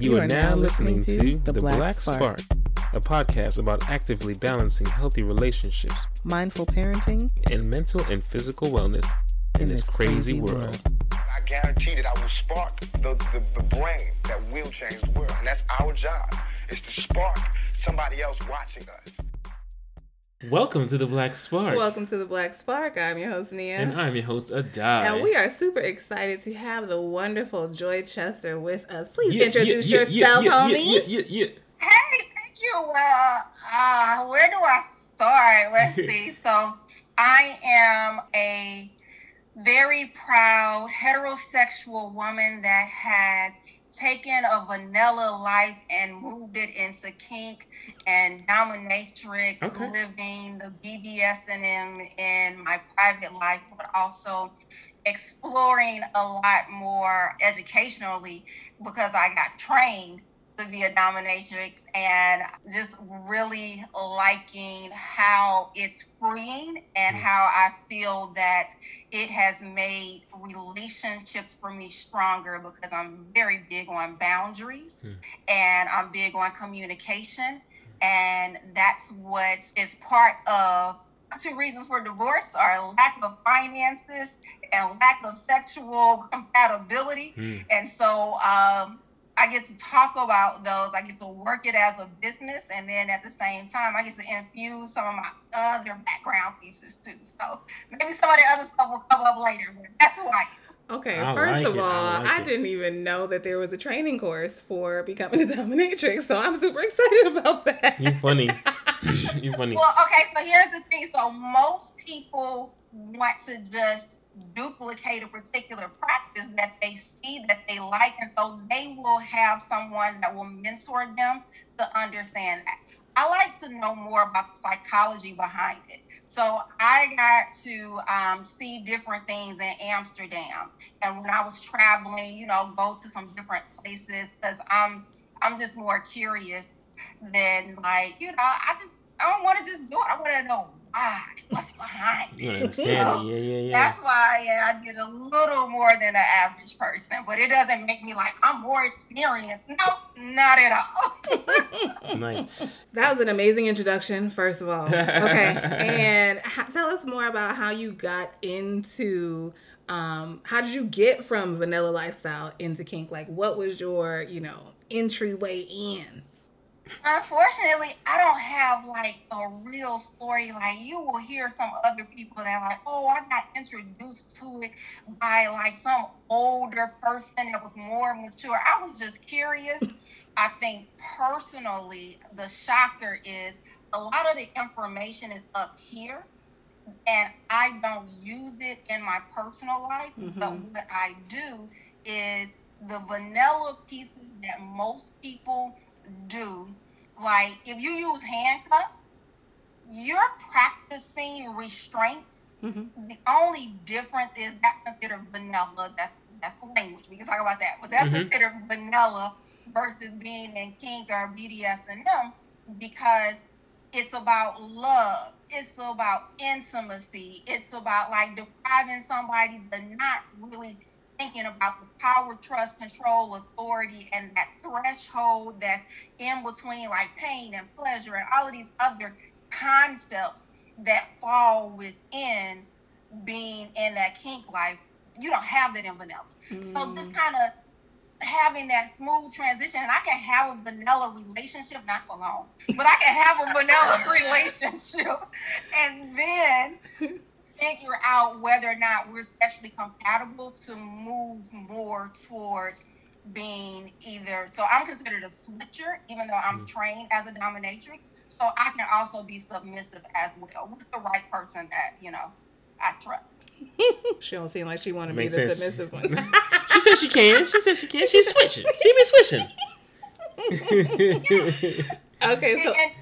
You are now listening to The Black Spark, a podcast about actively balancing healthy relationships, mindful parenting, and mental and physical wellness in this crazy world. I guarantee that I will spark the brain that will change the world. And that's our job, is to spark somebody else watching us. Welcome to The Black Spark. Welcome to The Black Spark. I'm your host, Nia. And I'm your host, Adai. And we are super excited to have the wonderful Joi Chester with us. Please introduce yourself, homie. Hey, thank you. Well, where do I start? Let's see. So I am a very proud heterosexual woman that has taken a vanilla life and moved it into kink and dominatrix, living the BDSM in my private life, but also exploring a lot more educationally because I got trained to be a dominatrix and just really liking how it's freeing and how I feel that it has made relationships for me stronger because I'm very big on boundaries and I'm big on communication. And that's what is part of two reasons for divorce are lack of finances and lack of sexual compatibility. And so, I get to talk about those. I get to work it as a business. And then at the same time, I get to infuse some of my other background pieces too. So maybe some of the other stuff will come up later, but that's why. Okay, first of all, I didn't even know that there was a training course for becoming a dominatrix. So I'm super excited about that. You're funny. Well, okay, so here's the thing. So most people want to just duplicate a particular practice that they see that they like, and so they will have someone that will mentor them to understand that. I like to know more about the psychology behind it. So I got to see different things in Amsterdam, and when I was traveling, go to some different places because I'm just more curious than I don't want to just do it. I want to know why. What's behind it? Yeah. That's why I did a little more than an average person, but it doesn't make me like I'm more experienced. No, not at all. Nice. That was an amazing introduction, first of all. Okay, and tell us more about how you got into. How did you get from vanilla lifestyle into kink? Like, what was your, entryway in? Unfortunately, I don't have like a real story. Like you will hear some other people that are like, oh, I got introduced to it by like some older person that was more mature. I was just curious. I think personally, the shocker is a lot of the information is up here and I don't use it in my personal life. Mm-hmm. But what I do is the vanilla pieces that most people do, like if you use handcuffs, you're practicing restraints. Mm-hmm. The only difference is that's considered vanilla. That's the language. We can talk about that, but that's considered vanilla versus being in kink or BDSM because it's about love. It's about intimacy. It's about like depriving somebody, but not really thinking about the power, trust, control, authority, and that threshold that's in between like pain and pleasure and all of these other concepts that fall within being in that kink life. You don't have that in vanilla. So just kind of having that smooth transition, and I can have a vanilla relationship, not for long, but I can have a vanilla relationship and then figure out whether or not we're sexually compatible to move more towards being either. So I'm considered a switcher, even though I'm trained as a dominatrix. So I can also be submissive as well with the right person that, I trust. She don't seem like she want to be the submissive one. She said she can. She's switching. She be switching. Yeah. Okay. So and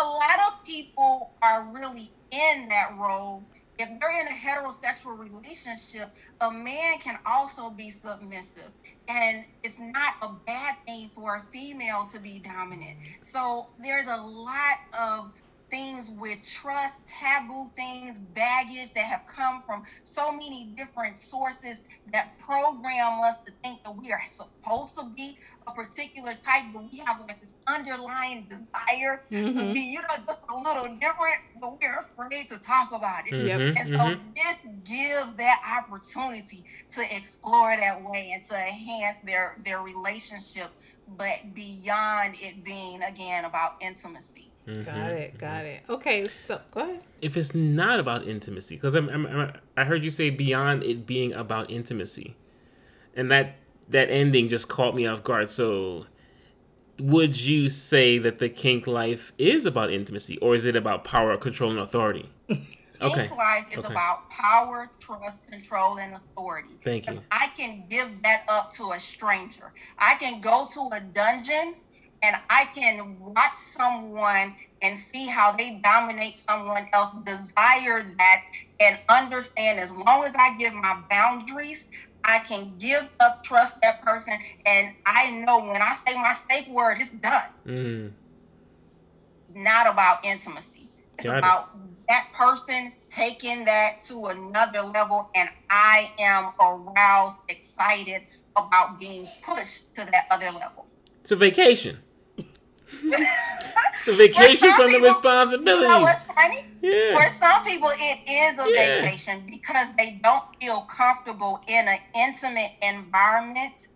a lot of people are really in that role. If they're in a heterosexual relationship, a man can also be submissive. And it's not a bad thing for a female to be dominant. So there's a lot of things with trust, taboo things, baggage that have come from so many different sources that program us to think that we are supposed to be a particular type, but we have like this underlying desire to be, just a little different, but we're afraid to talk about it. And so this gives that opportunity to explore that way and to enhance their relationship, but beyond it being, again, about intimacy. Got it. Okay, so go ahead. If it's not about intimacy, because I heard you say beyond it being about intimacy, and that ending just caught me off guard. So, would you say that the kink life is about intimacy, or is it about power, control, and authority? Kink life is about power, trust, control, and authority. Thank you. I can give that up to a stranger. I can go to a dungeon. And I can watch someone and see how they dominate someone else, desire that, and understand as long as I give my boundaries, I can give up, trust that person. And I know when I say my safe word, it's done. Not about intimacy. It's about that person taking that to another level, and I am aroused, excited about being pushed to that other level. It's a vacation. It's a vacation from the responsibility. You know what's funny? Yeah. For some people, it is a vacation because they don't feel comfortable in an intimate environment,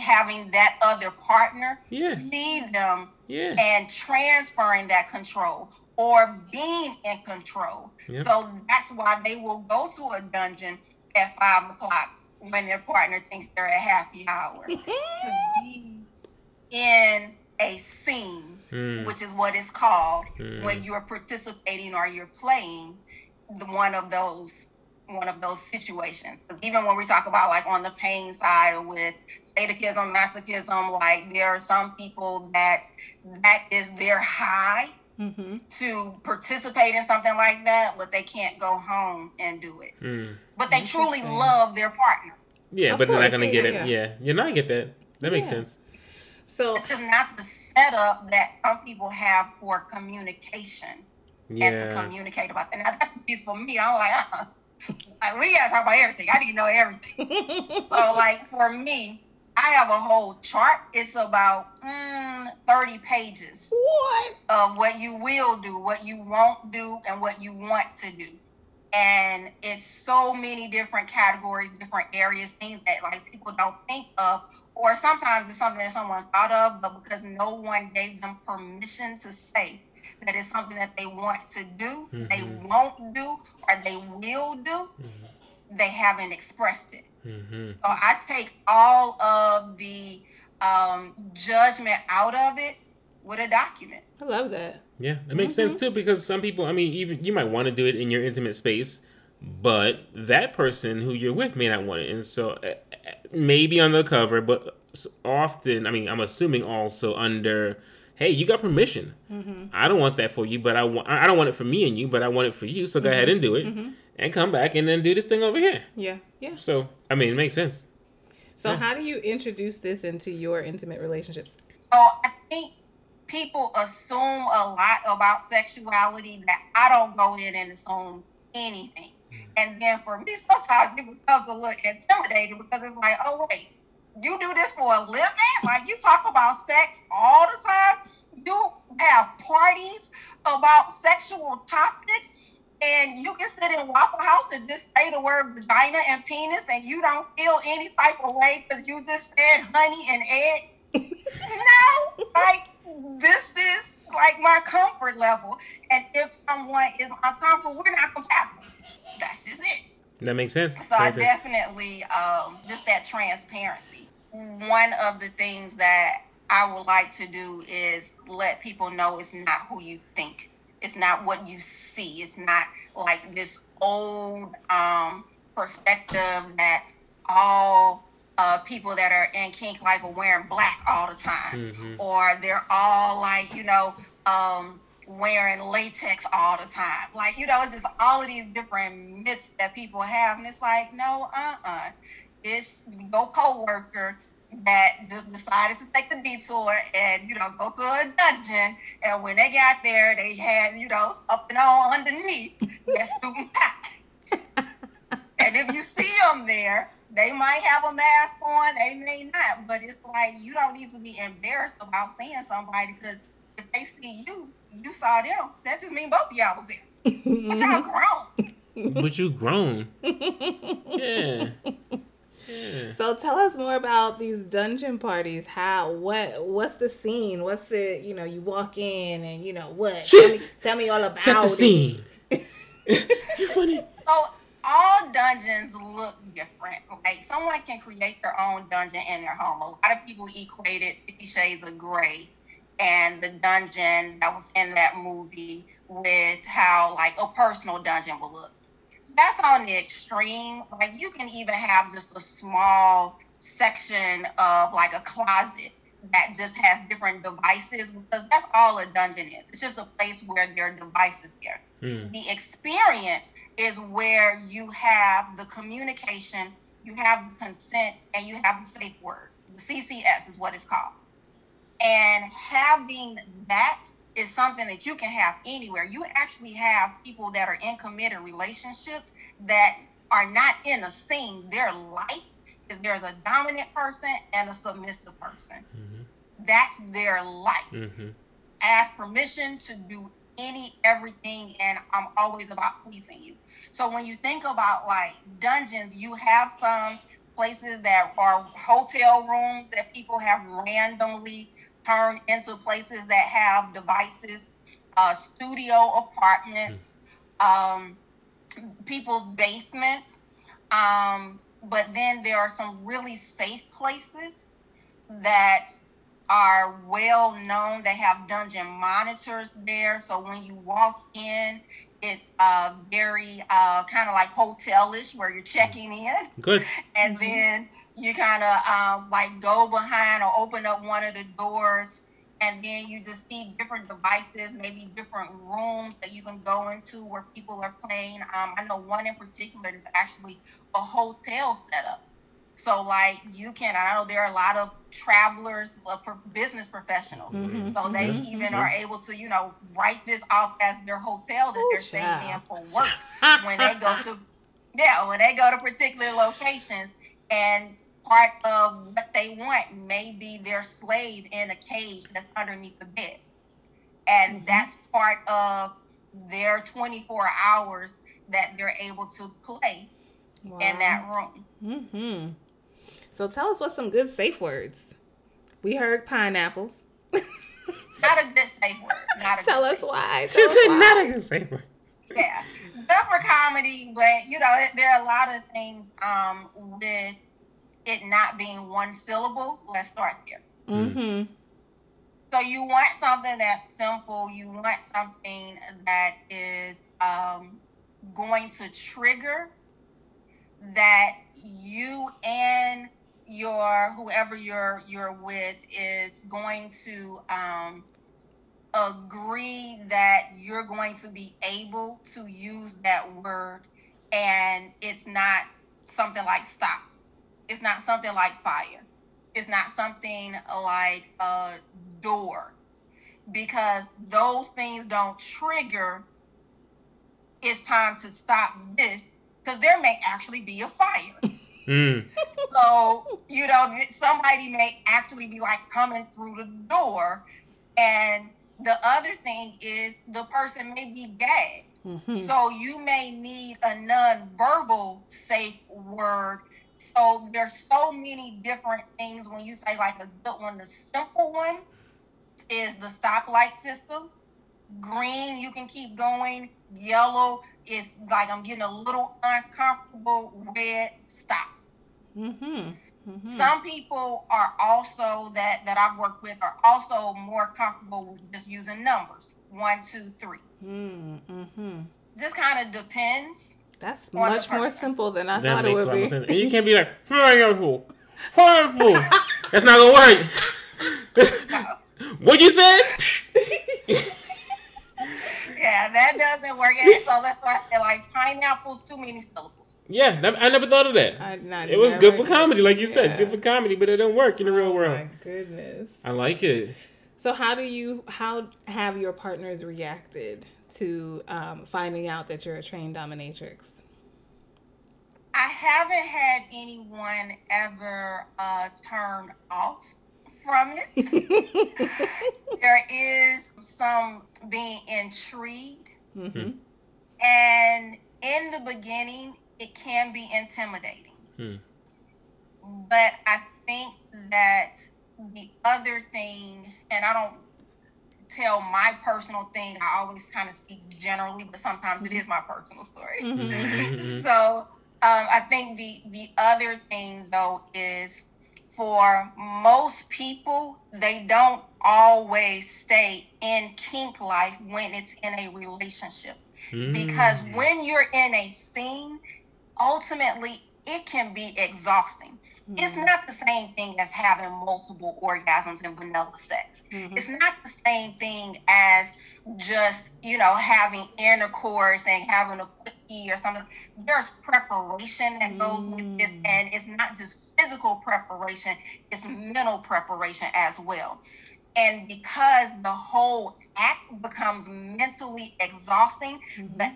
having that other partner see them and transferring that control or being in control. So that's why they will go to a dungeon at 5:00 when their partner thinks they're at happy hour to be in a scene, which is what it's called when you're participating or you're playing one of those situations. Even when we talk about like on the pain side with sadism, masochism, like there are some people that is their high to participate in something like that, but they can't go home and do it. But they truly love their partner. Yeah, of but course. They're not gonna get it. Yeah, you're not get that. That makes sense. So this is not the setup that some people have for communication and to communicate about that. Now, that's the piece for me. I'm like, like, we gotta talk about everything. I need to know everything. So, like, for me, I have a whole chart. It's about 30 pages of what you will do, what you won't do, and what you want to do. And it's so many different categories, different areas, things that like people don't think of, or sometimes it's something that someone thought of, but because no one gave them permission to say that it's something that they want to do, they won't do, or they will do, they haven't expressed it. So I take all of the judgment out of it with a document. I love that. Yeah, it makes sense too, because some people, I mean, even you might want to do it in your intimate space, but that person who you're with may not want it. And so maybe undercover, but often, I mean, I'm assuming also under, hey, you got permission. I don't want that for you, but I don't want it for me and you, but I want it for you. So go ahead and do it and come back and then do this thing over here. Yeah, yeah. So, I mean, it makes sense. So how do you introduce this into your intimate relationships? So I think people assume a lot about sexuality that I don't go in and assume anything. And then for me, sometimes it becomes a little intimidating because it's like, oh, wait, you do this for a living? Like, you talk about sex all the time? You have parties about sexual topics? And you can sit in Waffle House and just say the word vagina and penis and you don't feel any type of way because you just said honey and eggs? No, like, this is like my comfort level, and if someone is uncomfortable, we're not compatible. That's just it. That makes sense. So I definitely just that transparency. One of the things that I would like to do is let people know it's not who you think, it's not what you see, it's not like this old perspective that all people that are in kink life are wearing black all the time, or they're all like, wearing latex all the time. Like, it's just all of these different myths that people have. And it's like, no, it's your coworker, that just decided to take the detour and, you know, go to a dungeon. And when they got there, they had, you know, something on underneath that suit and tie. And if you see them there, they might have a mask on, they may not. But it's like, you don't need to be embarrassed about seeing somebody, because if they see you, you saw them. That just means both of y'all was there. But y'all grown. But you grown. Yeah. Yeah. So tell us more about these dungeon parties. How, what's the scene? What's the, you know, you walk in and, you know, what? Tell me all about it. Set the scene. You're funny. So all dungeons look different. Like, someone can create their own dungeon in their home. A lot of people equated 50 Shades of Grey and the dungeon that was in that movie with how, like, a personal dungeon will look. That's on the extreme. Like, you can even have just a small section of, like, a closet that just has different devices, because that's all a dungeon is. It's just a place where there are devices there. Mm. The experience is where you have the communication, you have the consent, and you have the safe word. The CCS is what it's called. And having that is something that you can have anywhere. You actually have people that are in committed relationships that are not in a scene. Their life is there's a dominant person and a submissive person. Mm-hmm. That's their life. Mm-hmm. Ask permission to do everything, and I'm always about pleasing you. So when you think about, like, dungeons, you have some places that are hotel rooms that people have randomly turned into places that have devices, studio apartments, people's basements. But then there are some really safe places that are well known. They have dungeon monitors there. So when you walk in, it's very kind of like hotel-ish, where you're checking in. Good. And then you kind of like go behind or open up one of the doors, and then you just see different devices, maybe different rooms that you can go into where people are playing. I know one in particular that's actually a hotel setup. So, like, you can, I know there are a lot of travelers, business professionals. Mm-hmm. So they even are able to, you know, write this off as their hotel that they're staying in for work when they go to, when they go to particular locations. And part of what they want may be their slave in a cage that's underneath the bed. And that's part of their 24 hours that they're able to play in that room. Mm-hmm. So tell us what's some good safe words. We heard pineapples. Not a good safe word. Tell us why. She said not a good safe word. Yeah. Good for comedy, but, you know, there are a lot of things with it not being one syllable. Let's start there. Mm-hmm. So you want something that's simple. You want something that is going to trigger that you and your whoever you're with is going to agree that you're going to be able to use that word, and it's not something like stop. It's not something like fire. It's not something like a door, because those things don't trigger it's time to stop this, because there may actually be a fire. Mm. So, you know, somebody may actually be, like, coming through the door. And the other thing is the person may be gagged. Mm-hmm. So you may need a non-verbal safe word. So there's so many different things when you say, like, a good one. The simple one is the stoplight system. Green, you can keep going. Yellow, it's like I'm getting a little uncomfortable. Red, stop. Mm-hmm. Mm-hmm. Some people are also that I've worked with are also more comfortable with just using numbers 1, 2, 3. Mm-hmm. Just kind of depends. That's much more simple than I thought it would be. Sense. And you can't be like horrible, horrible. That's not gonna work. No. What you said? Yeah, that doesn't work. And so that's why I said, like, pineapples, too many syllables. Yeah, I never thought of that. It was good for comedy, like you said. Good for comedy, but it don't work in the real world. Oh, my goodness. I like it. So how have your partners reacted to finding out that you're a trained dominatrix? I haven't had anyone ever turn off from it. There is some being intrigued. Mm-hmm. And in the beginning, it can be intimidating. Mm. But I think that the other thing, and I don't tell my personal thing, I always kind of speak generally, but sometimes it is my personal story. Mm-hmm. So I think the other thing, though, is for most people, they don't always stay in kink life when it's in a relationship. Mm. Because when you're in a scene, ultimately, it can be exhausting. Mm. It's not the same thing as having multiple orgasms and vanilla sex. Mm-hmm. It's not the same thing as just, having intercourse and having a quickie or something. There's preparation that goes with this, and it's not just physical preparation, it's mental preparation as well. And because the whole act becomes mentally exhausting, mm-hmm. the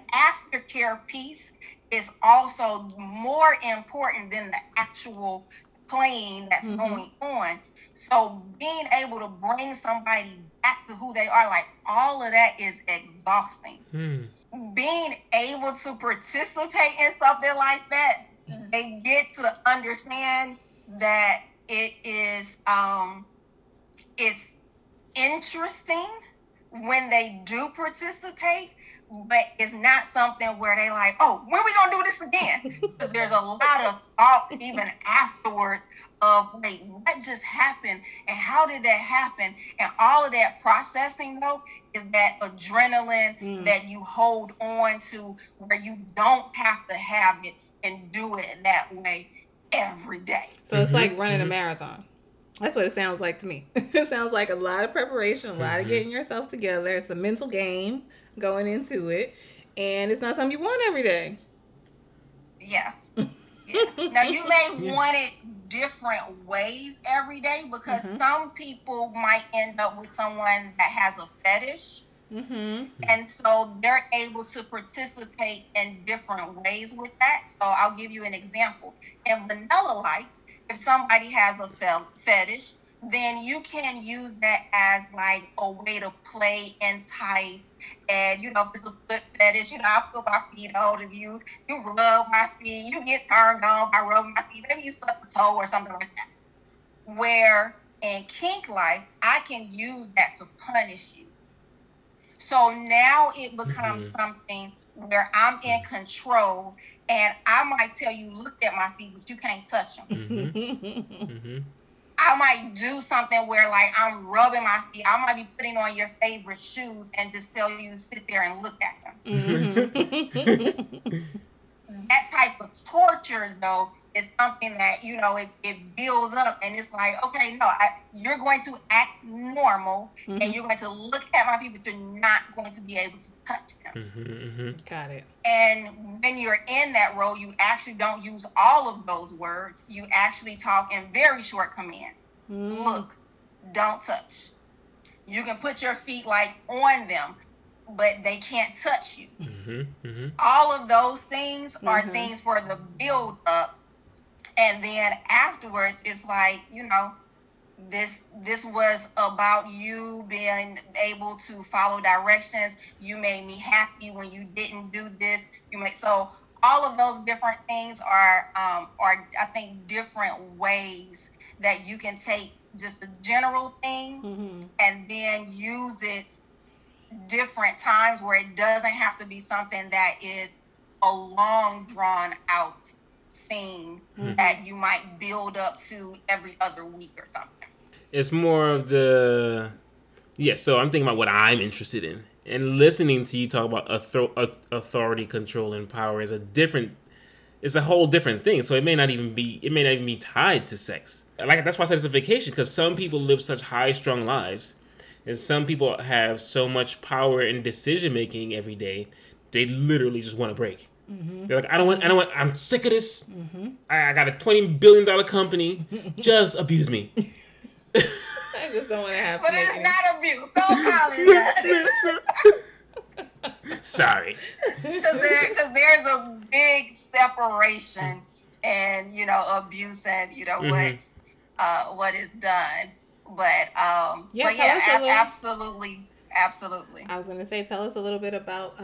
aftercare piece is also more important than the actual playing that's mm-hmm. going on. So being able to bring somebody back to who they are, like all of that is exhausting. Mm. Being able to participate in something like that, they get to understand that it is, it's interesting when they do participate, but it's not something where they like, oh, when are we gonna do this again? Because there's a lot of thought even afterwards of, wait, what just happened and how did that happen? And all of that processing, though, is that adrenaline that you hold on to, where you don't have to have it and do it that way every day. So it's like running a marathon. That's what it sounds like to me. It sounds like a lot of preparation, a lot of getting yourself together. It's a mental game going into it. And it's not something you want every day. Yeah. Now, you may want it different ways every day, because some people might end up with someone that has a fetish. Mm-hmm. And so they're able to participate in different ways with that. So I'll give you an example. In vanilla life, if somebody has a fetish, then you can use that as like a way to play, entice, and if it's a foot fetish, I put my feet over you, you rub my feet, you get turned on by rubbing my feet, maybe you suck the toe or something like that. Where in kink life, I can use that to punish you. So now it becomes something where I'm in control, and I might tell you, look at my feet, but you can't touch them. Mm-hmm. I might do something where, like, I'm rubbing my feet. I might be putting on your favorite shoes and just tell you to sit there and look at them. Mm-hmm. That type of torture, though, is something that, it builds up, and it's like, okay, no, you're going to act normal, and you're going to look at my feet, but you're not going to be able to touch them. Mm-hmm. Got it. And when you're in that role, you actually don't use all of those words. You actually talk in very short commands. Mm. Look, don't touch. You can put your feet, like, on them, but they can't touch you. Mm-hmm. Mm-hmm. All of those things are things for the build-up. And then afterwards, it's like, this was about you being able to follow directions. You made me happy when you didn't do this. So all of those different things are I think different ways that you can take just a general thing and then use it different times where it doesn't have to be something that is a long drawn out scene that you might build up to every other week or something. It's more of the so I'm thinking about what I'm interested in, and listening to you talk about authority, control, and power is a whole different thing. So it may not even be tied to sex. Like, that's why I said it's a vacation, because some people live such high strung lives, and some people have so much power and decision making every day, they literally just want a break. Mm-hmm. They're like, I don't want, I'm sick of this. Mm-hmm. I got a $20 billion company. Just abuse me. I just don't want to have to. But it's not abuse. Don't call it that. Sorry. Because there's a big separation and, you know, abuse and, you know, mm-hmm. What is done. But absolutely. Absolutely. I was going to say, tell us a little bit about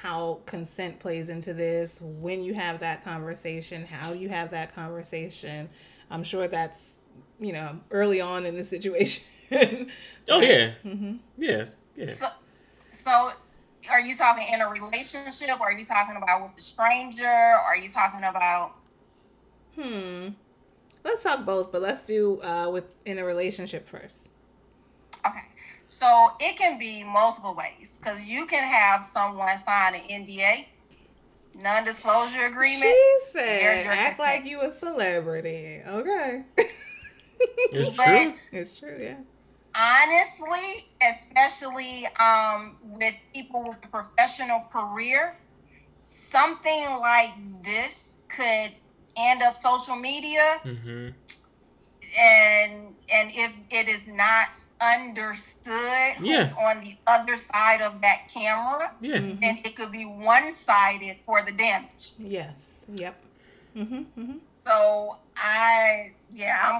how consent plays into this, when you have that conversation, how you have that conversation. I'm sure that's, you know, early on in the situation. Oh, yeah. Mm-hmm. Yes. Yeah. So are you talking in a relationship? Are you talking about with a stranger? Are you talking about... Let's talk both, but let's do in a relationship first. Okay. So it can be multiple ways because you can have someone sign an NDA, non-disclosure agreement. She said, act like you a celebrity. Okay. It's true. It's true, yeah. Honestly, especially with people with a professional career, something like this could end up social media. Mm-hmm. And if it is not understood who's on the other side of that camera, then it could be one-sided for the damage. Yes. Yep. Mm-hmm. Mm-hmm. So I'm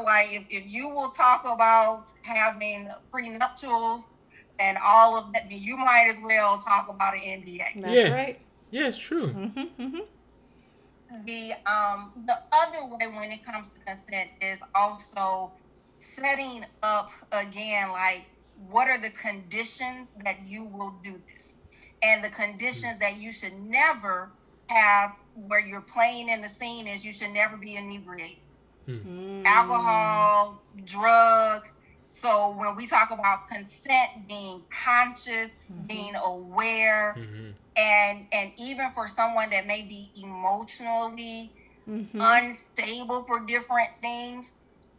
like, if you will talk about having prenuptials and all of that, then you might as well talk about an NDA. That's right. Yeah, it's true. Mm-hmm. Mm-hmm. The other way when it comes to consent is also setting up, again, like, what are the conditions that you will do this? And the conditions that you should never have where you're playing in the scene is you should never be inebriated. Mm-hmm. Alcohol, drugs. So when we talk about consent, being conscious, mm-hmm. being aware, mm-hmm. and even for someone that may be emotionally mm-hmm. unstable for different things,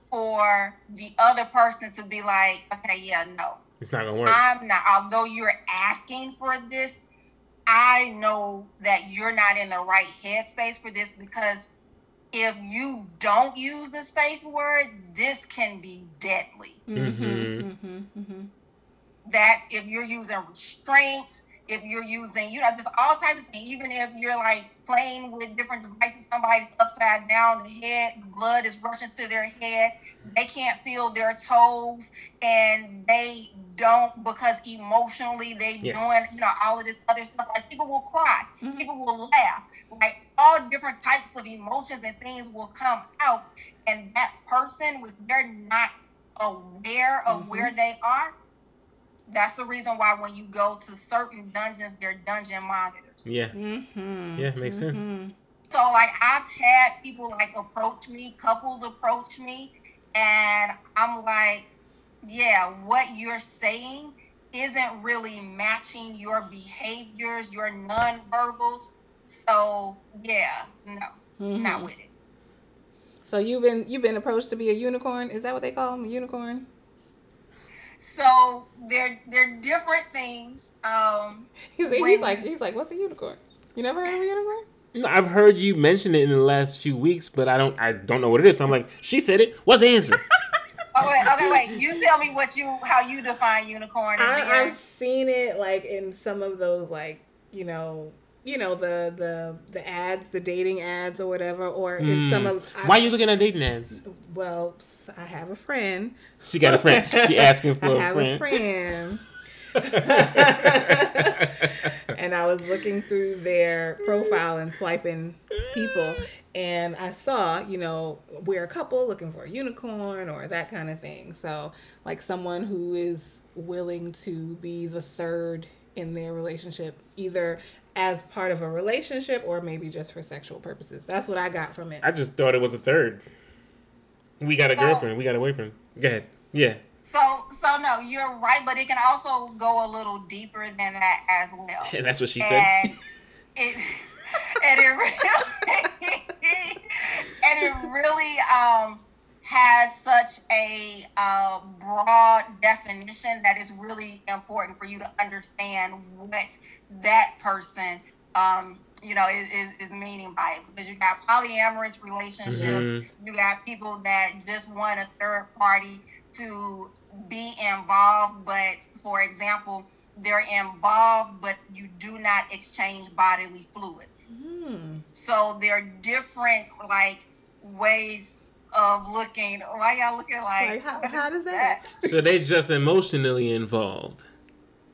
for the other person to be like, okay, yeah, no. It's not going to work. I'm not. Although you're asking for this, I know that you're not in the right headspace for this because if you don't use the safe word, this can be deadly. Mm-hmm. Mm-hmm. Mm-hmm. That if you're using restraints, if you're using, you know, just all types of things, even if you're like playing with different devices, somebody's upside down, the head, blood is rushing to their head, they can't feel their toes, and they don't because emotionally they doing, you know, all of this other stuff. Like people will cry, mm-hmm. people will laugh, like all different types of emotions and things will come out, and that person, if they're not aware of mm-hmm. where they are, that's the reason why when you go to certain dungeons, they're dungeon monitors. Yeah. Mm-hmm. Yeah, makes mm-hmm. sense. So, like, I've had people, like, approach me, couples approach me, and I'm like, yeah, what you're saying isn't really matching your behaviors, your nonverbals. So, yeah, no, mm-hmm. not with it. So you've been approached to be a unicorn? Is that what they call them, a unicorn? So they're different things. He's like, what's a unicorn? You never heard of a unicorn? No, I've heard you mention it in the last few weeks, but I don't know what it is. So I'm like, she said it. What's the answer? Okay, wait. You tell me how you define unicorn. I've seen it like in some of those, like, you know the ads, the dating ads or whatever, or in some of... Why are you looking at dating ads? Well, I have a friend. She got a friend. She asking for a friend. I have a friend. And I was looking through their profile and swiping people, and I saw, you know, we're a couple looking for a unicorn or that kind of thing. So, like, someone who is willing to be the third in their relationship, either as part of a relationship or maybe just for sexual purposes. That's what I got from it. I just thought it was a third. We got a girlfriend. We got a boyfriend. Go ahead. Yeah. So no, you're right, but it can also go a little deeper than that as well. And that's what she said. And it really has such a broad definition that it's really important for you to understand what that person you know, is meaning by it, because you got polyamorous relationships, mm-hmm. you got people that just want a third party to be involved, but for example, they're involved, but you do not exchange bodily fluids. Mm. So there are different like ways of looking. Why y'all looking like how does that? So they just emotionally involved.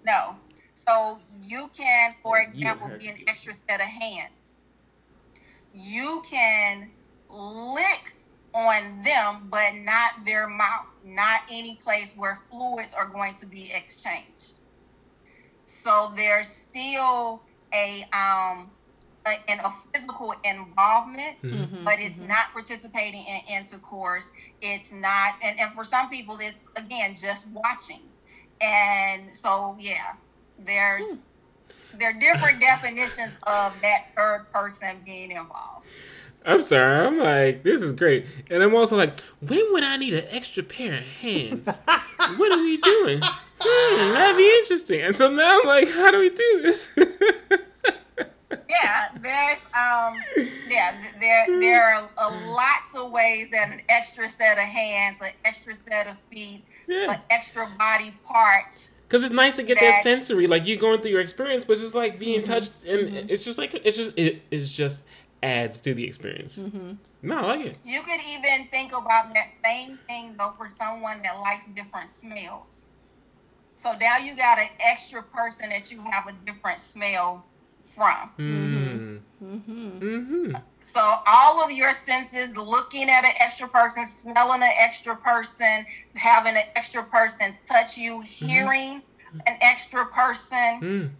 No. So you can, for example, be an extra set of hands. You can lick on them, but not their mouth, not any place where fluids are going to be exchanged. So there's still a physical involvement, mm-hmm, but it's mm-hmm. not participating in intercourse. It's not, and for some people, it's again just watching. And so, yeah, there are different definitions of that third person being involved. I'm sorry. I'm like, this is great. And I'm also like, when would I need an extra pair of hands? What are we doing? That'd be interesting. And so now I'm like, how do we do this? Yeah, there's there are lots of ways that an extra set of hands, an extra set of feet, an extra body part. Because it's nice to get that sensory, like you're going through your experience, but it's just like being mm-hmm. touched, and mm-hmm. it's just adds to the experience. Mm-hmm. No, I like it. You could even think about that same thing though for someone that likes different smells. So now you got an extra person that you have a different smell from. Mm. Mm-hmm. Mm-hmm. So all of your senses, looking at an extra person, smelling an extra person, having an extra person touch you, hearing mm-hmm. an extra person.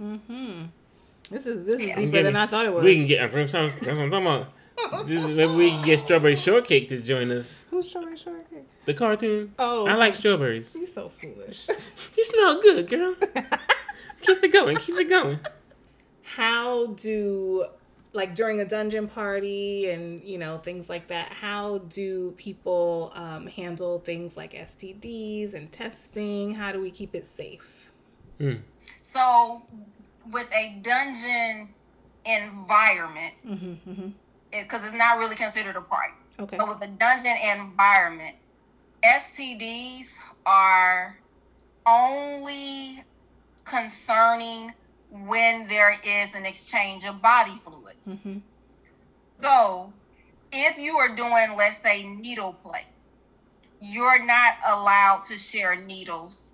Mm-hmm. This is deeper than I thought it was. We can get. That's what I'm talking about. Maybe we can get Strawberry Shortcake to join us. Who's Strawberry Shortcake? The cartoon. Oh, I like strawberries. You're so foolish. You smell good, girl. Keep it going. Keep it going. How do, like during a dungeon party and, you know, things like that, how do people handle things like STDs and testing? How do we keep it safe? Mm. So with a dungeon environment, because mm-hmm, mm-hmm. It's not really considered a party. Okay. So with a dungeon environment, STDs are only concerning when there is an exchange of body fluids. Mm-hmm. So if you are doing, let's say, needle play, you're not allowed to share needles.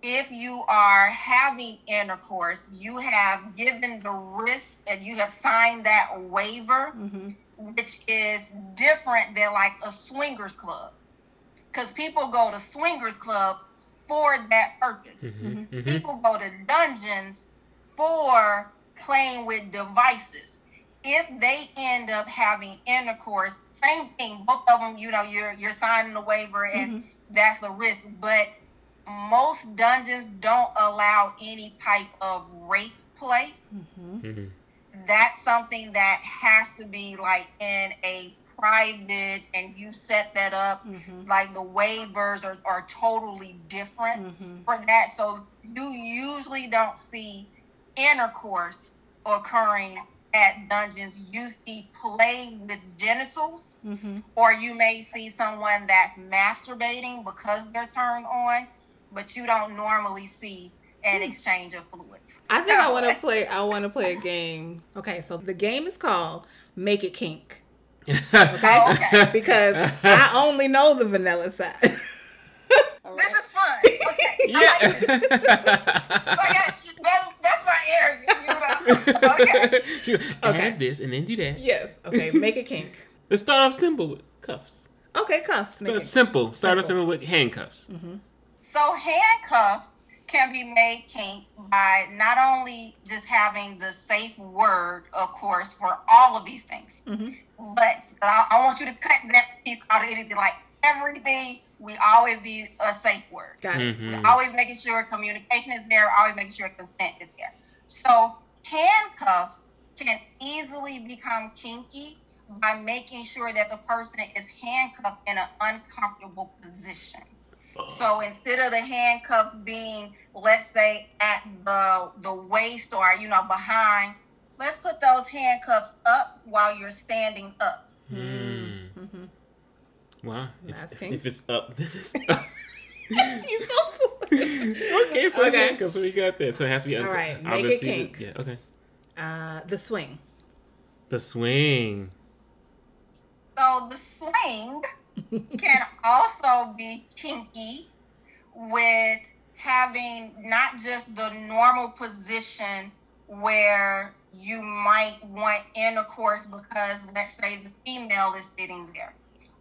If you are having intercourse, you have given the risk and you have signed that waiver, mm-hmm. which is different than like a swingers club. Because people go to swingers club for that purpose. Mm-hmm. Mm-hmm. People go to dungeons for playing with devices. If they end up having intercourse, same thing, both of them, you know, you're signing a waiver and mm-hmm. that's a risk. But most dungeons don't allow any type of rape play. Mm-hmm. Mm-hmm. That's something that has to be like in a private, and you set that up. Mm-hmm. Like the waivers are totally different mm-hmm. for that. So you usually don't see intercourse occurring at dungeons. You see play with genitals, mm-hmm. or you may see someone that's masturbating because they're turned on, but you don't normally see an exchange of fluids. I think I want to play a game. Okay, so the game is called Make It Kink. Okay? Oh, okay, because I only know the vanilla side. All right. This is fun. Okay, yeah. I like this. So that's my area, you know. Okay. Add this and then do that. Yes. Okay. Make it kink. Let's start off simple with cuffs. Okay, cuffs. Start off simple with handcuffs. Mm-hmm. So handcuffs can be made kink by not only just having the safe word, of course, for all of these things, mm-hmm. but I want you to cut that piece out of anything. Like everything, we always need a safe word. Got it. Mm-hmm. We're always making sure communication is there, always making sure consent is there. So handcuffs can easily become kinky by making sure that the person is handcuffed in an uncomfortable position. So instead of the handcuffs being, let's say, at the waist or, you know, behind, let's put those handcuffs up while you're standing up. Mm-hmm. Wow. If it's up, then it's up. You're so foolish. Okay, so handcuffs, we got that. So it has to be uncle. All right, make it kink. Yeah, okay. The swing. The swing. So the swing can also be kinky with having not just the normal position where you might want intercourse because, let's say, the female is sitting there.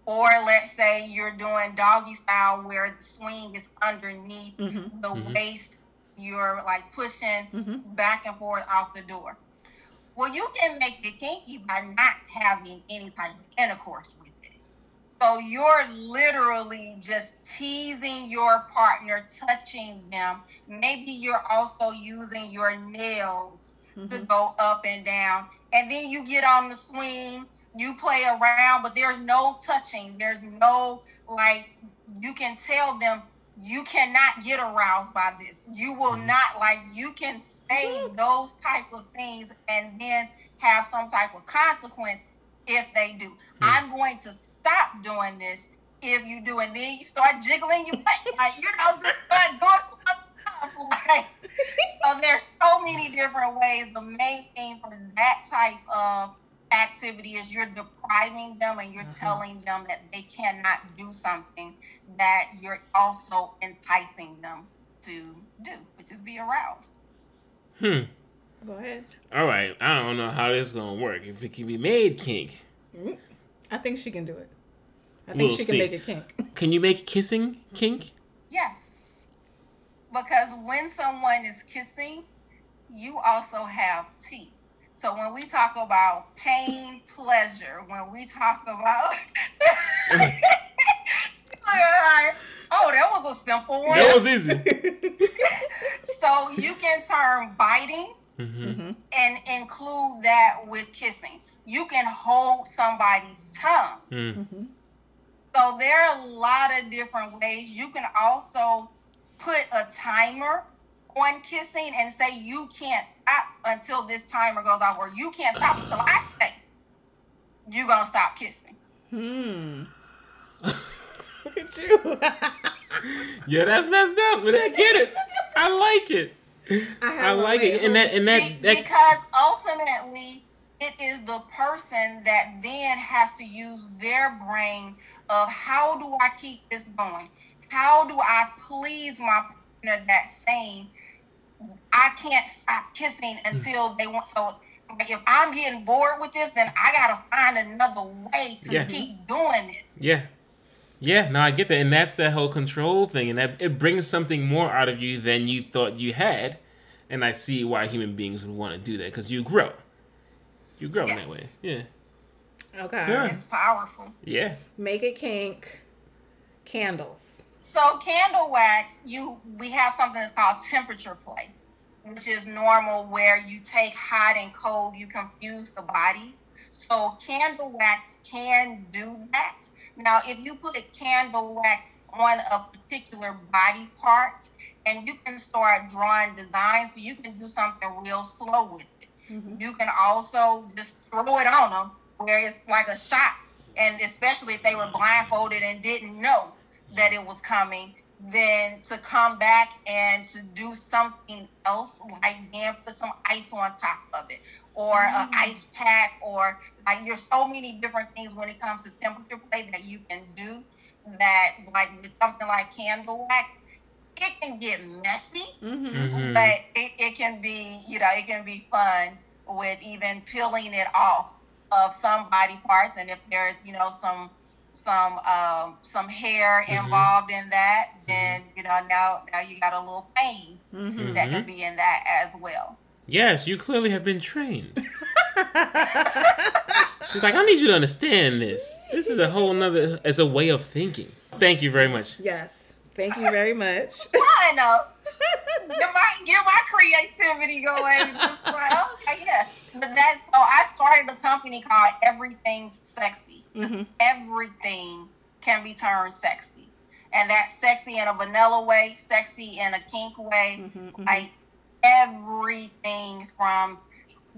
Or let's say you're doing doggy style where the swing is underneath the waist. You're like pushing back and forth off the door. Well, you can make it kinky by not having any type of intercourse with it. So you're literally just teasing your partner, touching them. Maybe you're also using your nails to go up and down. And then you get on the swing, you play around, but there's no touching. There's no, like, you can tell them, you cannot get aroused by this. You will not, like, you can say those type of things and then have some type of consequence if they do. I'm going to stop doing this if you do. And then you start jiggling your butt. Like, you know, just start doing stuff. Like, so there's so many different ways. The main thing for that type of activity is you're depriving them and you're telling them that they cannot do something that you're also enticing them to do, which is be aroused. Go ahead. All right. I don't know how this is going to work. If it can be made kink. I think she can do it. I think she can make it kink. Can you make kissing kink? Yes. Because when someone is kissing, you also have teeth. So when we talk about pain, pleasure, when we talk about, oh, that was a simple one. That was easy. So you can turn biting and include that with kissing. You can hold somebody's tongue. So there are a lot of different ways. You can also put a timer on kissing and say you can't stop until this timer goes off, or you can't stop until I say you're gonna stop kissing. Look at you. Yeah, that's messed up, but I get it. I like it. I like it. And that because ultimately it is the person that then has to use their brain of how do I keep this going? How do I please my that saying I can't stop kissing until they want. So if I'm getting bored with this, then I gotta find another way to keep doing this. No, I get that, and that's that whole control thing, and that it brings something more out of you than you thought you had. And I see why human beings would want to do that, because you grow in that way. It's powerful. Make it kink. Candles. So candle wax, we have something that's called temperature play, which is normal where you take hot and cold, you confuse the body. So candle wax can do that. Now, if you put a candle wax on a particular body part, and you can start drawing designs, so you can do something real slow with it. You can also just throw it on them where it's like a shot, and especially if they were blindfolded and didn't know that it was coming, then to come back and to do something else, like then put some ice on top of it, or an ice pack, or like there's so many different things when it comes to temperature play that you can do that, like with something like candle wax. It can get messy, but it can be, you know, it can be fun with even peeling it off of some body parts. And if there's, you know, some hair involved in that, then you know now you got a little pain that can be in that as well. Yes, you clearly have been trained. She's like, I need you to understand this. This is a whole nother, as a way of thinking. Thank you very much. Yes, thank you very much. I know. Get my creativity going. Okay, yeah. But that's so. I started a company called Everything's Sexy. Everything can be turned sexy, and that's sexy in a vanilla way, sexy in a kink way, like everything from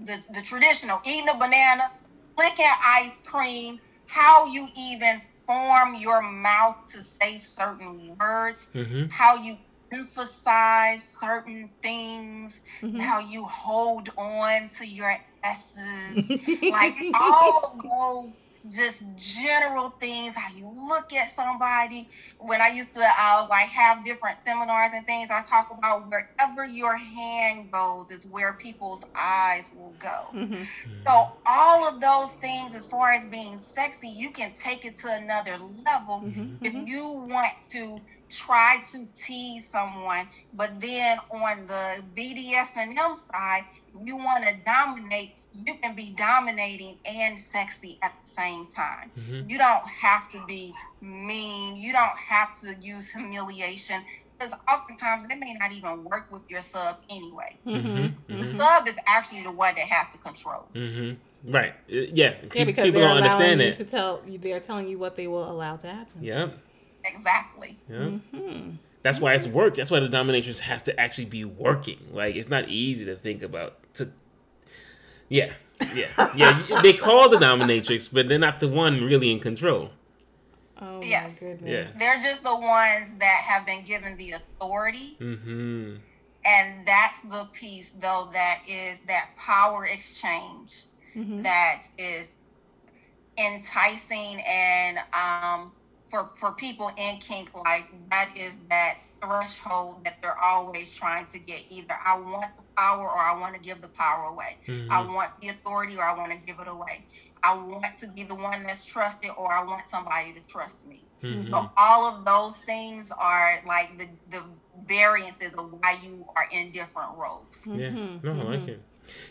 the traditional eating a banana, licking ice cream, how you even form your mouth to say certain words, mm-hmm. how you emphasize certain things, mm-hmm. how you hold on to your S's, like all those just general things, how you look at somebody. When I used to have different seminars and things, I talk about wherever your hand goes is where people's eyes will go. Mm-hmm. So all of those things, as far as being sexy, you can take it to another level, mm-hmm. if you want to try to tease someone. But then on the BDSM side, if you want to dominate, you can be dominating and sexy at the same time. Mm-hmm. You don't have to be mean. You don't have to use humiliation, because oftentimes it may not even work with your sub anyway. Mm-hmm. Mm-hmm. The sub is actually the one that has to control. Mm-hmm. Right. Yeah. Yeah, because people don't understand it. They're telling you what they will allow to happen. Yep. Exactly. Yeah. Mm-hmm. That's why it's work. That's why the dominatrix has to actually be working. Like, it's not easy to think about. Yeah. They call the dominatrix, but they're not the one really in control. Oh, yes. My goodness. Yeah. They're just the ones that have been given the authority. Mm-hmm. And that's the piece, though, that is that power exchange, mm-hmm. that is enticing and, for people in kink life, that is that threshold that they're always trying to get. Either I want the power, or I want to give the power away. Mm-hmm. I want the authority, or I want to give it away. I want to be the one that's trusted, or I want somebody to trust me. Mm-hmm. So all of those things are like the variances of why you are in different roles. Mm-hmm. Yeah, no, mm-hmm. I like it.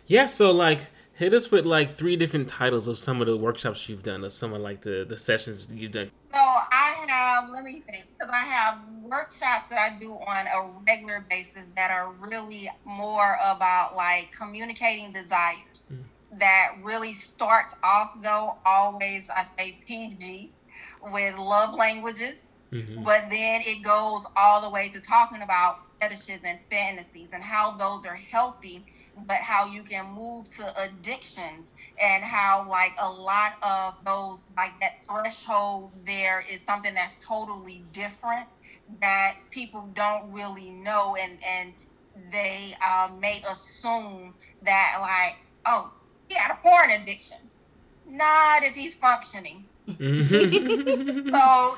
Yeah, so like, hit us with like 3 different titles of some of the workshops you've done, or some of like the sessions you've done. So I have, let me think, because I have workshops that I do on a regular basis that are really more about like communicating desires. Mm. That really starts off, though, always, I say PG, with love languages. Mm-hmm. But then it goes all the way to talking about fetishes and fantasies and how those are healthy, but how you can move to addictions, and how like a lot of those, like that threshold there is something that's totally different that people don't really know. And they may assume that like, oh, he had a porn addiction. Not if he's functioning. Mm-hmm. So, you know,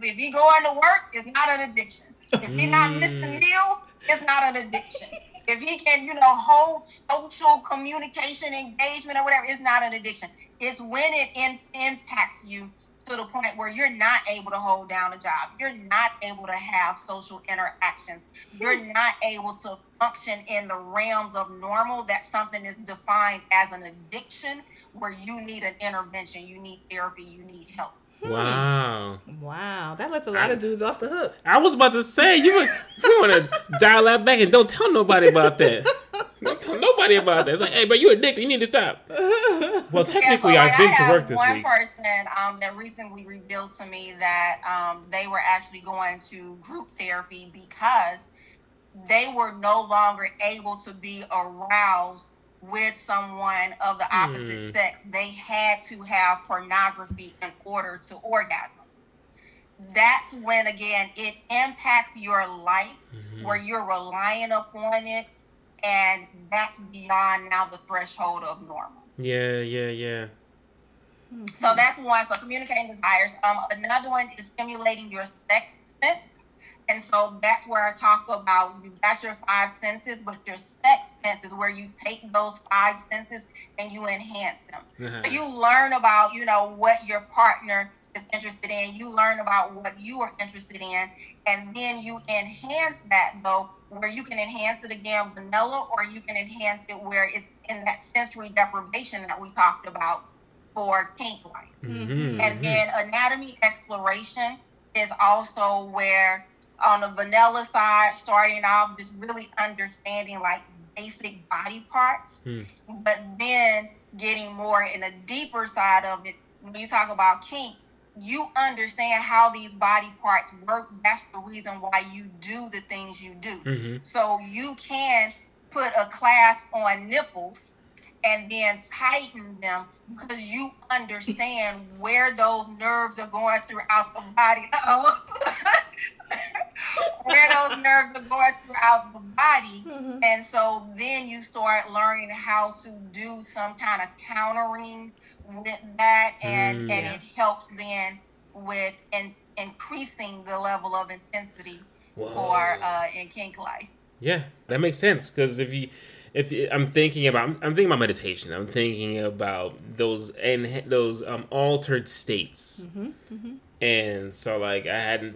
if he going to work, it's not an addiction. If he not missing meals, it's not an addiction. If he can, you know, hold social communication, engagement, or whatever, it's not an addiction. It's when it impacts you to the point where you're not able to hold down a job. You're not able to have social interactions. You're not able to function in the realms of normal, that something is defined as an addiction where you need an intervention. You need therapy. You need help. Wow. Wow. That lets a lot of dudes off the hook. I was about to say, you want to dial that back and don't tell nobody about that. Don't tell nobody about that. It's like, hey, bro, you're addicted. You need to stop. Well, technically, yeah, so, like, I've been to work this week. One person that recently revealed to me that they were actually going to group therapy because they were no longer able to be aroused with someone of the opposite sex. They had to have pornography in order to orgasm. That's when, again, it impacts your life, mm-hmm. where you're relying upon it, and that's beyond now the threshold of normal. Yeah. Mm-hmm. So that's one. So communicating desires. Another one is stimulating your sex sense. And so that's where I talk about, you've got your 5 senses, but your sex sense is where you take those 5 senses and you enhance them. Uh-huh. So you learn about, you know, what your partner is interested in. You learn about what you are interested in. And then you enhance that, though, where you can enhance it again vanilla, or you can enhance it where it's in that sensory deprivation that we talked about for kink life. Mm-hmm. And then anatomy exploration is also where, on the vanilla side, starting off just really understanding like basic body parts, but then getting more in a deeper side of it. When you talk about kink, you understand how these body parts work. That's the reason why you do the things you do. Mm-hmm. So you can put a class on nipples and then tighten them because you understand where those nerves are going throughout the body. Where those nerves are going throughout the body. Mm-hmm. And so then you start learning how to do some kind of countering with that. And, and it helps then with increasing the level of intensity for in kink life. Yeah, that makes sense. Because I'm thinking about meditation. I'm thinking about those altered states. Mm-hmm, mm-hmm. And so, like, I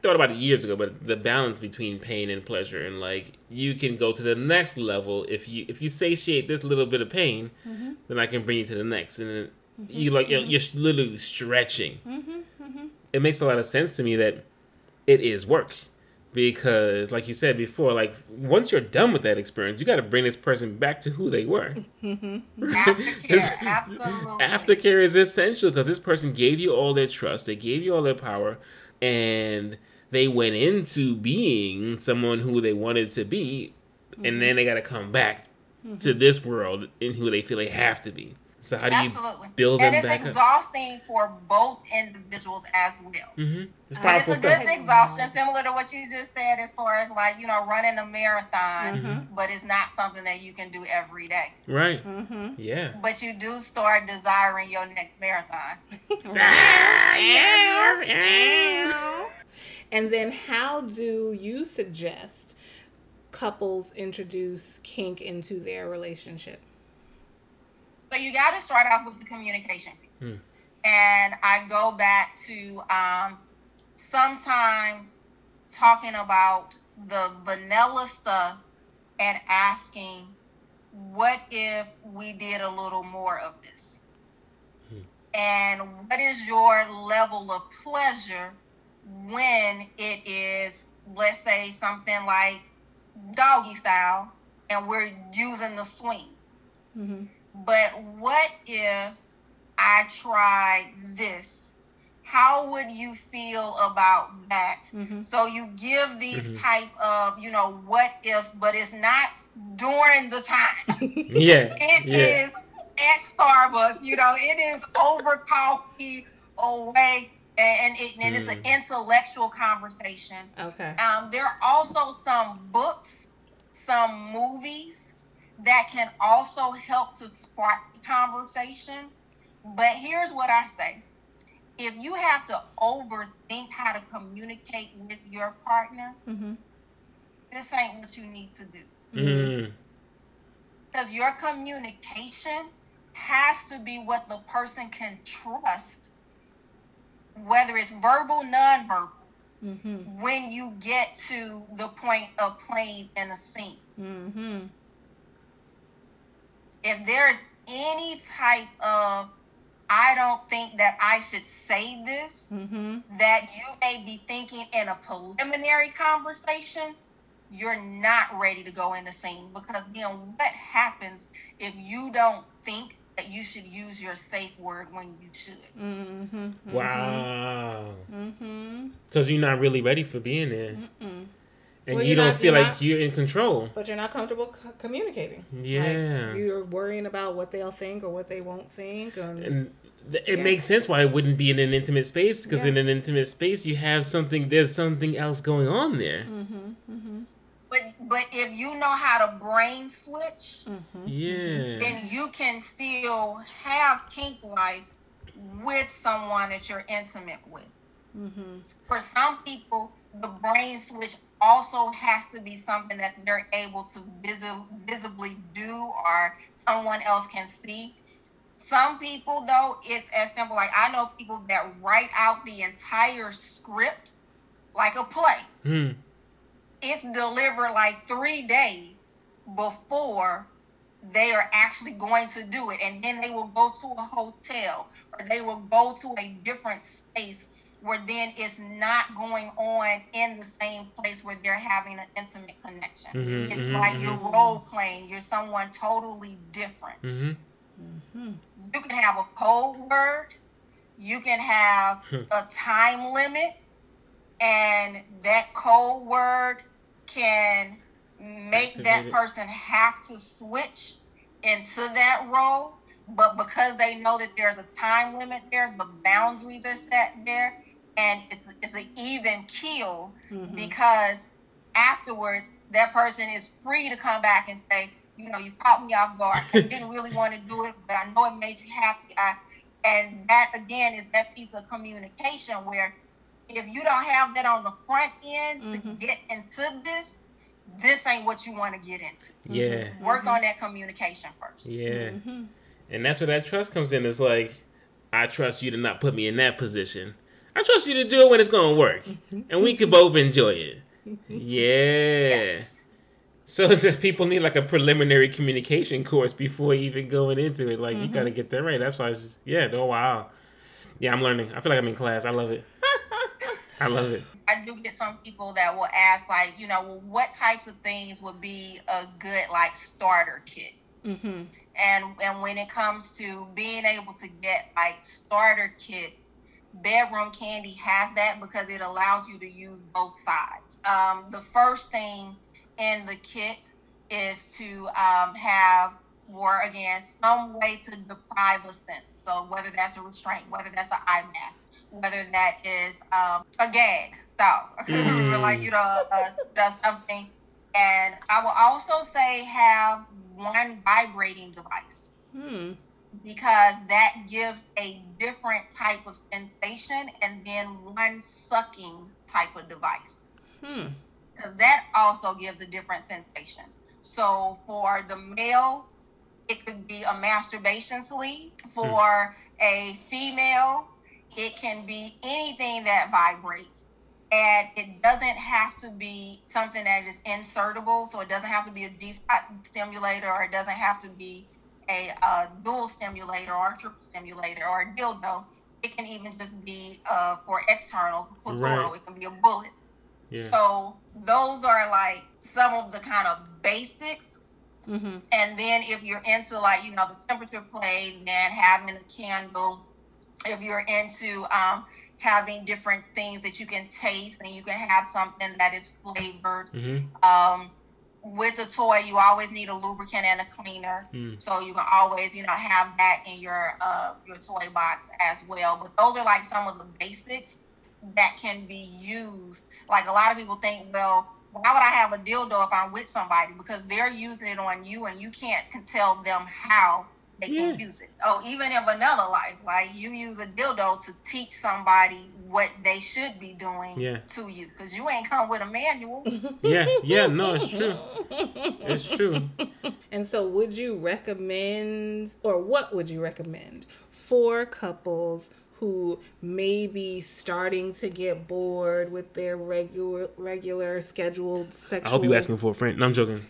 thought about it years ago, but the balance between pain and pleasure, and like, you can go to the next level if you satiate this little bit of pain, mm-hmm. then I can bring you to the next, and then mm-hmm. you're literally stretching. Mm-hmm, mm-hmm. It makes a lot of sense to me that it is work, because, like you said before, like, once you're done with that experience, you got to bring this person back to who they were. Mm-hmm. Aftercare, absolutely. Aftercare is essential because this person gave you all their trust, they gave you all their power, and they went into being someone who they wanted to be, mm-hmm. and then they got to come back mm-hmm. to this world in who they feel they have to be. So how do you build them back up? And it's exhausting for both individuals as well. Mm-hmm. It's a good exhaustion, similar to what you just said as far as, like, you know, running a marathon, mm-hmm. but it's not something that you can do every day. Right. Mm-hmm. Yeah. But you do start desiring your next marathon. And then how do you suggest couples introduce kink into their relationship? So you got to start off with the communication piece. Mm. And I go back to sometimes talking about the vanilla stuff and asking, what if we did a little more of this? Mm. And what is your level of pleasure when it is, let's say, something like doggy style and we're using the swing? Mm-hmm. But what if I tried this? How would you feel about that? Mm-hmm. So you give these mm-hmm. type of, you know, what ifs, but it's not during the time. Yeah. It is at Starbucks, you know, it is over coffee away. And it's an intellectual conversation. Okay. There are also some books, some movies that can also help to spark the conversation. But here's what I say. If you have to overthink how to communicate with your partner, mm-hmm. this ain't what you need to do. Mm-hmm. Because your communication has to be what the person can trust, whether it's verbal, nonverbal, mm-hmm. when you get to the point of playing in a scene. Mm-hmm. If there's any type of, I don't think that I should say this, mm-hmm. that you may be thinking in a preliminary conversation, you're not ready to go in the scene. Because then what happens if you don't think that you should use your safe word when you should? Mm-hmm, mm-hmm. Wow. Mm-hmm. Because you're not really ready for being there. Mm-mm. And well, you don't feel like you're in control. But you're not comfortable communicating. Yeah. Like, you're worrying about what they'll think or what they won't think. It makes sense why it wouldn't be in an intimate space. Because in an intimate space, you have something, there's something else going on there. Mm-hmm, mm-hmm. But if you know how to brain switch, mm-hmm. yeah. then you can still have kink life with someone that you're intimate with. Mm-hmm. For some people, the brain switch also has to be something that they're able to visibly do or someone else can see. Some people, though, it's as simple. Like, I know people that write out the entire script like a play. Mm. It's delivered like 3 days before they are actually going to do it. And then they will go to a hotel or they will go to a different space where then it's not going on in the same place where they're having an intimate connection. Mm-hmm, it's mm-hmm, like mm-hmm. you're role-playing. You're someone totally different. Mm-hmm. Mm-hmm. You can have a code word. You can have a time limit. And that code word can make that person have to switch into that role, but because they know that there's a time limit there, the boundaries are set there, and it's an even keel, mm-hmm. because afterwards that person is free to come back and say, you know, you caught me off guard. I didn't really want to do it, but I know it made you happy. And that, again, is that piece of communication where if you don't have that on the front end mm-hmm. to get into this ain't what you want to get into. Yeah. Work mm-hmm. on that communication first. Yeah. Mm-hmm. And that's where that trust comes in. It's like, I trust you to not put me in that position. I trust you to do it when it's going to work. Mm-hmm. And we could both enjoy it. Mm-hmm. Yeah. Yes. So it's just people need like a preliminary communication course before even going into it. Like, mm-hmm. you got to get that right. That's why it's just, oh, wow. Yeah, I'm learning. I feel like I'm in class. I love it. I love it. I do get some people that will ask, like, you know, well, what types of things would be a good, like, starter kit? Mm-hmm. And when it comes to being able to get, like, starter kits, Bedroom Candy has that because it allows you to use both sides. The first thing in the kit is to have, or again, some way to deprive a sense. So whether that's a restraint, whether that's an eye mask, whether that is a gag, so like, you know, does something. And I will also say have one vibrating device. Mm. Because that gives a different type of sensation, and then one sucking type of device. Because that also gives a different sensation. So for the male, it could be a masturbation sleeve. For a female, it can be anything that vibrates. And it doesn't have to be something that is insertable. So it doesn't have to be a D-spot stimulator, or it doesn't have to be a dual stimulator or a triple stimulator or a dildo. It can even just be for external, for clitoral. Right. It can be a bullet. Yeah. So those are like some of the kind of basics. Mm-hmm. And then if you're into, like, you know, the temperature play, then having a candle. If you're into having different things that you can taste, and you can have something that is flavored. Mm-hmm. With a toy, you always need a lubricant and a cleaner, so you can always, you know, have that in your toy box as well. But those are like some of the basics that can be used. Like, a lot of people think, well, why would I have a dildo if I'm with somebody? Because they're using it on you, and you can't tell them how they can use it. Oh, even in vanilla life, like, you use a dildo to teach somebody what they should be doing to you, because you ain't come with a manual. No, it's true. It's true. And so would you recommend, or what would you recommend for couples who may be starting to get bored with their regular scheduled sexual... I hope you're asking for a friend. No, I'm joking.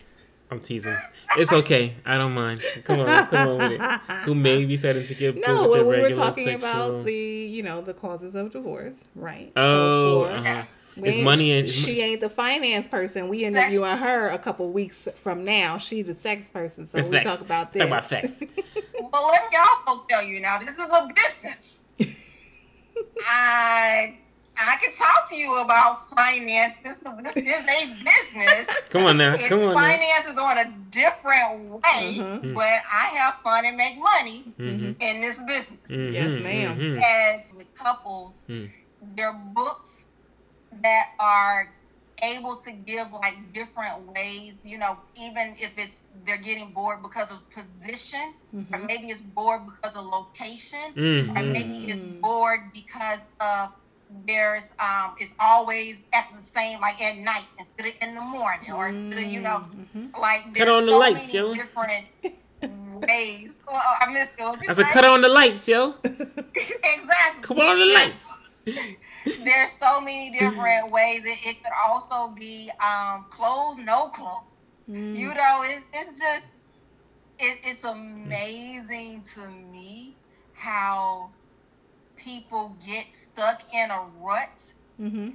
I'm teasing. It's okay. I don't mind. Come on with it. Who may be starting to get bored with the regular sexual... No, we were talking about the, you know, the causes of divorce, right? Oh, it's money and... She ain't the finance person. We interviewing her a couple weeks from now. She's a sex person, so we talk about this. Talk about sex. Well, let me also tell you now, this is a business. I can talk to you about finance. This is a business. Come on now. Finance is on a different way, mm-hmm. but I have fun and make money mm-hmm. in this business. Mm-hmm. Yes, ma'am. Mm-hmm. And with couples, there are books that are able to give, like, different ways, you know, even if it's they're getting bored because of position, mm-hmm. or maybe it's bored because of location, mm-hmm. or maybe it's bored because of... There's it's always at the same, like, at night instead of in the morning, or instead of, you know, like, there's so many different ways. Well, I missed those. That's like, a cut on the lights, yo. Exactly. Come on the lights. There's so many different ways. It could also be clothes, no clothes. Mm. You know, it's just it's amazing to me how people get stuck in a rut, mm-hmm.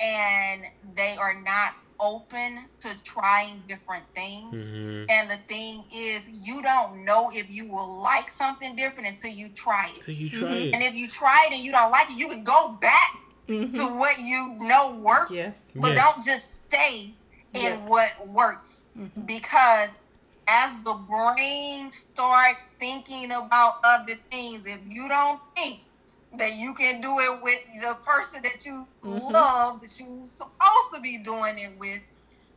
and they are not open to trying different things. Mm-hmm. And the thing is, you don't know if you will like something different until you try it. Mm-hmm. And if you try it and you don't like it, you can go back to what you know works, but don't just stay in what works, because as the brain starts thinking about other things, if you don't think that you can do it with the person that you love, that you're supposed to be doing it with,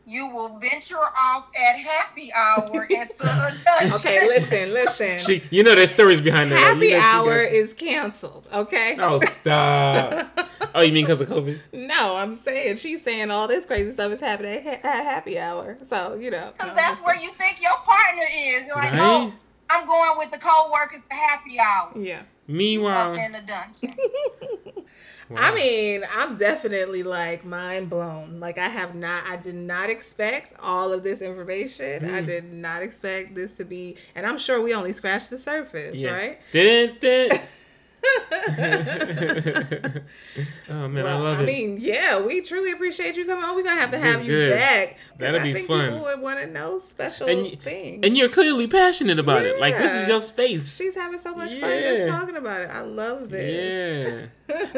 you will venture off at happy hour into a dungeon. Okay, listen. She, you know there's stories behind that. Happy hour is canceled, okay? Oh, stop. Oh, you mean because of COVID? No, I'm saying she's saying all this crazy stuff is happening at happy hour. So, you know. Because that's where you think your partner is. You're like, oh, I'm going with the co-workers to happy hour. Yeah. Meanwhile. Up in the dungeon. Wow. I mean, I'm definitely like mind blown. Like I did not expect all of this information. I did not expect this to be, and I'm sure we only scratched the surface, right? Didn't. Oh man, well, I love it. I mean, yeah, we truly appreciate you coming on. We're gonna have to have you back. That'll be fun. I think people would want to know special things. And you're clearly passionate about it. Like this is your space. She's having so much fun just talking about it. I love this. Yeah.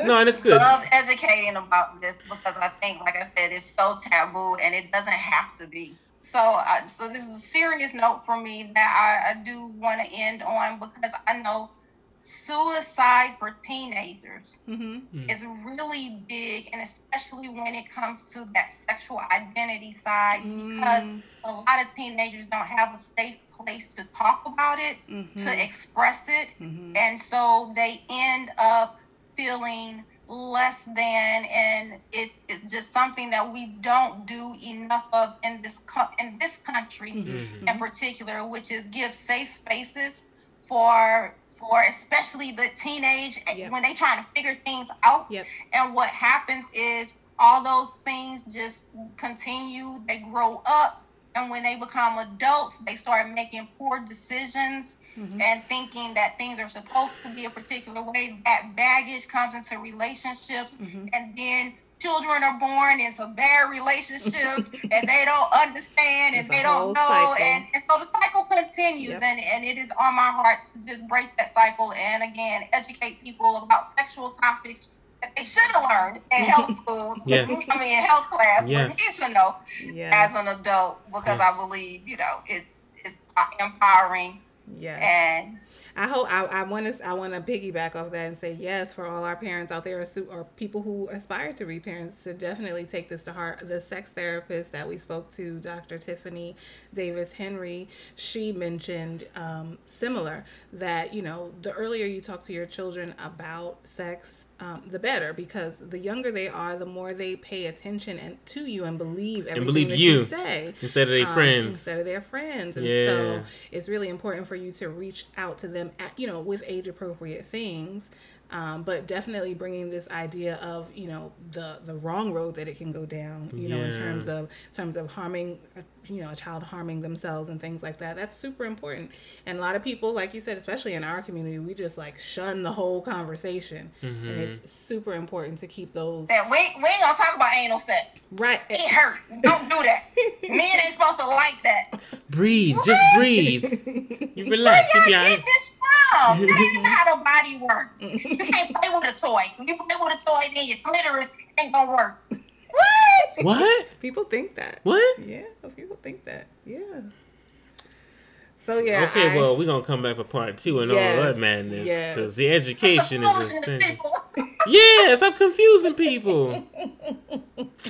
No, and it's good. I love educating about this because I think, like I said, it's so taboo and it doesn't have to be. So this is a serious note for me that I do want to end on because I know. Suicide for teenagers is really big, and especially when it comes to that sexual identity side, because a lot of teenagers don't have a safe place to talk about it, to express it, and so they end up feeling less than, and it's just something that we don't do enough of in this country in particular, which is give safe spaces for especially the teenage when they trying to figure things out. And what happens is all those things just continue. They grow up, and when they become adults, they start making poor decisions and thinking that things are supposed to be a particular way. That baggage comes into relationships, and then children are born into bad relationships and they don't understand and they don't know cycle. And so the cycle continues and it is on my heart to just break that cycle and again educate people about sexual topics that they should have learned in health school. In health class but need to know as an adult because I believe, you know, it's empowering. And I hope I want to piggyback off that and say yes for all our parents out there or people who aspire to be parents to definitely take this to heart. The sex therapist that we spoke to, Dr. Tiffany Davis Henry, she mentioned similar that, you know, the earlier you talk to your children about sex, the better, because the younger they are, the more they pay attention to you and believe everything you say instead of their friends. And so it's really important for you to reach out to them with age appropriate things. But definitely bringing this idea of, you know, the wrong road that it can go down, you know, in terms of harming, you know, a child harming themselves and things like that. That's super important. And a lot of people, like you said, especially in our community, we just like shun the whole conversation. And it's super important to keep those. That we ain't gonna talk about anal sex. Right. It hurt. Don't do that. Men ain't supposed to like that. Breathe. What? Just breathe. You relax. Where y'all get this from? That ain't how the body works. You can't play with a toy. When you play with a toy, then your clitoris ain't gonna work. What? What? People think that. What? Yeah, people think that. Yeah. So yeah. Okay, well, we're gonna come back for part 2 and all that madness because the education is essential. Yes, I'm confusing people.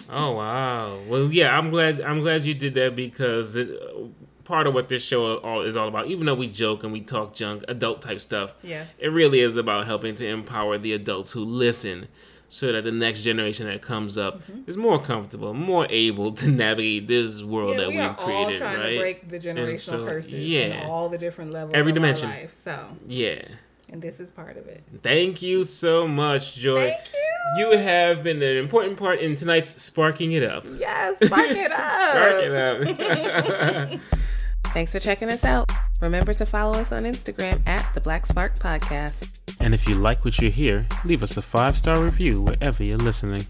Oh wow. Well, yeah, I'm glad you did that because part of what this show is all about, even though we joke and we talk junk, adult type stuff, it really is about helping to empower the adults who listen so that the next generation that comes up is more comfortable, more able to navigate this world that we've created. We are all trying to break the generational curses in all the different levels of our life. So, and this is part of it. Thank you so much, Joi. Thank you. You have been an important part in tonight's Sparking It Up. Yes, spark it up. Spark it up. Thanks for checking us out. Remember to follow us on Instagram at The Black Spark Podcast. And if you like what you hear, leave us a 5-star review wherever you're listening.